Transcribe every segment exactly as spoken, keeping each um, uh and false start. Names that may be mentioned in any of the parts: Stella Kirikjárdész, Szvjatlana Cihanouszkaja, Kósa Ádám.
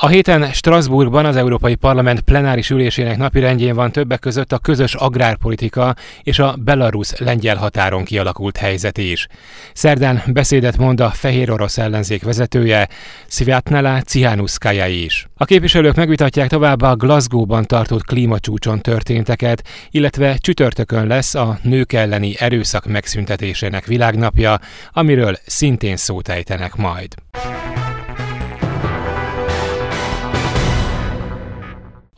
A héten Strasbourgban az Európai Parlament plenáris ülésének napirendjén van többek között a közös agrárpolitika és a belarusz-lengyel határon kialakult helyzet is. Szerdán beszédet mond a fehér orosz ellenzék vezetője, Szvjatlana Cihanouszkaja is. A képviselők megvitatják továbbá a Glasgow-ban tartott klímacsúcson történteket, illetve csütörtökön lesz a nők elleni erőszak megszüntetésének világnapja, amiről szintén szót ejtenek majd.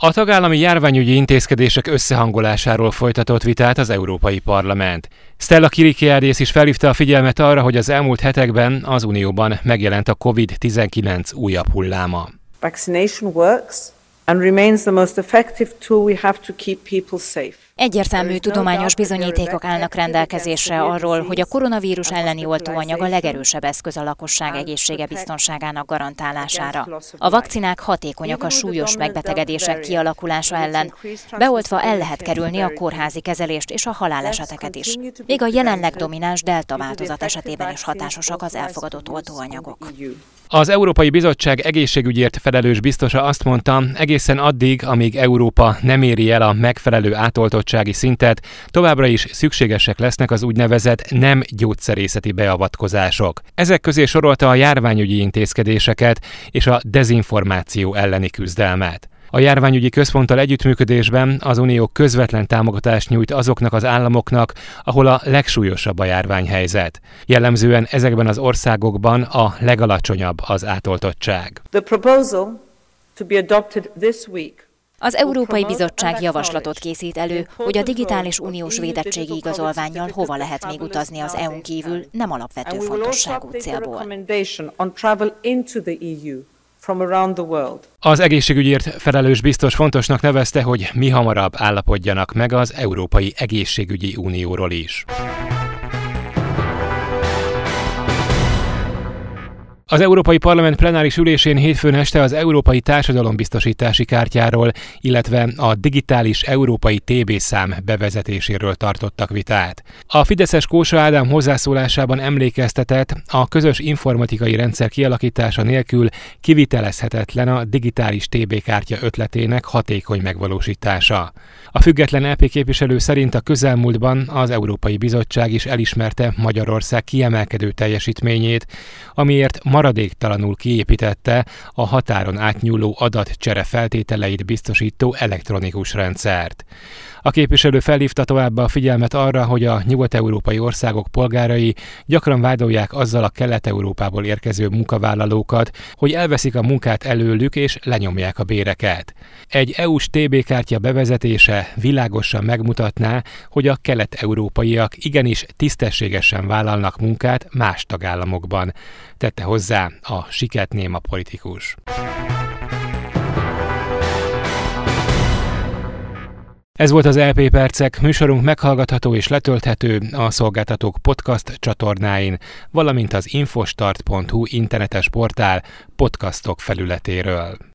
A tagállami járványügyi intézkedések összehangolásáról folytatott vitát az Európai Parlament. Stella Kirikjárdész is felhívta a figyelmet arra, hogy az elmúlt hetekben az Unióban megjelent a covid tizenkilenc újabb hulláma. Vaccination works and remains the most effective tool we have to keep people safe. Egyértelmű tudományos bizonyítékok állnak rendelkezésre arról, hogy a koronavírus elleni oltóanyag a legerősebb eszköz a lakosság egészsége biztonságának garantálására. A vakcinák hatékonyak a súlyos megbetegedések kialakulása ellen, beoltva el lehet kerülni a kórházi kezelést és a haláleseteket is. Még a jelenleg domináns delta változat esetében is hatásosak az elfogadott oltóanyagok. Az Európai Bizottság egészségügyért felelős biztosa azt mondta, egészen addig, amíg Európa nem éri el a megfelelő átoltottságot, szintet, továbbra is szükségesek lesznek az úgynevezett nem gyógyszerészeti beavatkozások. Ezek közé sorolta a járványügyi intézkedéseket és a dezinformáció elleni küzdelmet. A járványügyi központtal együttműködésben az Unió közvetlen támogatást nyújt azoknak az államoknak, ahol a legsúlyosabb a járványhelyzet. Jellemzően ezekben az országokban a legalacsonyabb az átoltottság. The proposal to be adopted this week. Az Európai Bizottság javaslatot készít elő, hogy a digitális uniós védettségi igazolvánnyal hova lehet még utazni az é unión kívül nem alapvető fontosságú célból. Az egészségügyért felelős biztos fontosnak nevezte, hogy mihamarabb állapodjanak meg az Európai Egészségügyi Unióról is. Az Európai Parlament plenáris ülésén hétfőn este az Európai Társadalombiztosítási Kártyáról, illetve a digitális európai té bé szám bevezetéséről tartottak vitát. A fideszes Kósa Ádám hozzászólásában emlékeztetett, a közös informatikai rendszer kialakítása nélkül kivitelezhetetlen a digitális té bé kártya ötletének hatékony megvalósítása. A független é pé képviselő szerint a közelmúltban az Európai Bizottság is elismerte Magyarország kiemelkedő teljesítményét, amiért maradéktalanul kiépítette a határon átnyúló adatcsere feltételeit biztosító elektronikus rendszert. A képviselő felhívta továbbá a figyelmet arra, hogy a nyugat-európai országok polgárai gyakran vádolják azzal a kelet-európából érkező munkavállalókat, hogy elveszik a munkát előlük és lenyomják a béreket. Egy é uniós té bé kártya bevezetése világosan megmutatná, hogy a kelet-európaiak igenis tisztességesen vállalnak munkát más tagállamokban, tette hozzá a siket néma politikus. Ez volt az é pé Percek, műsorunk meghallgatható és letölthető a szolgáltatók podcast csatornáin, valamint az infostart pont hú internetes portál podcastok felületéről.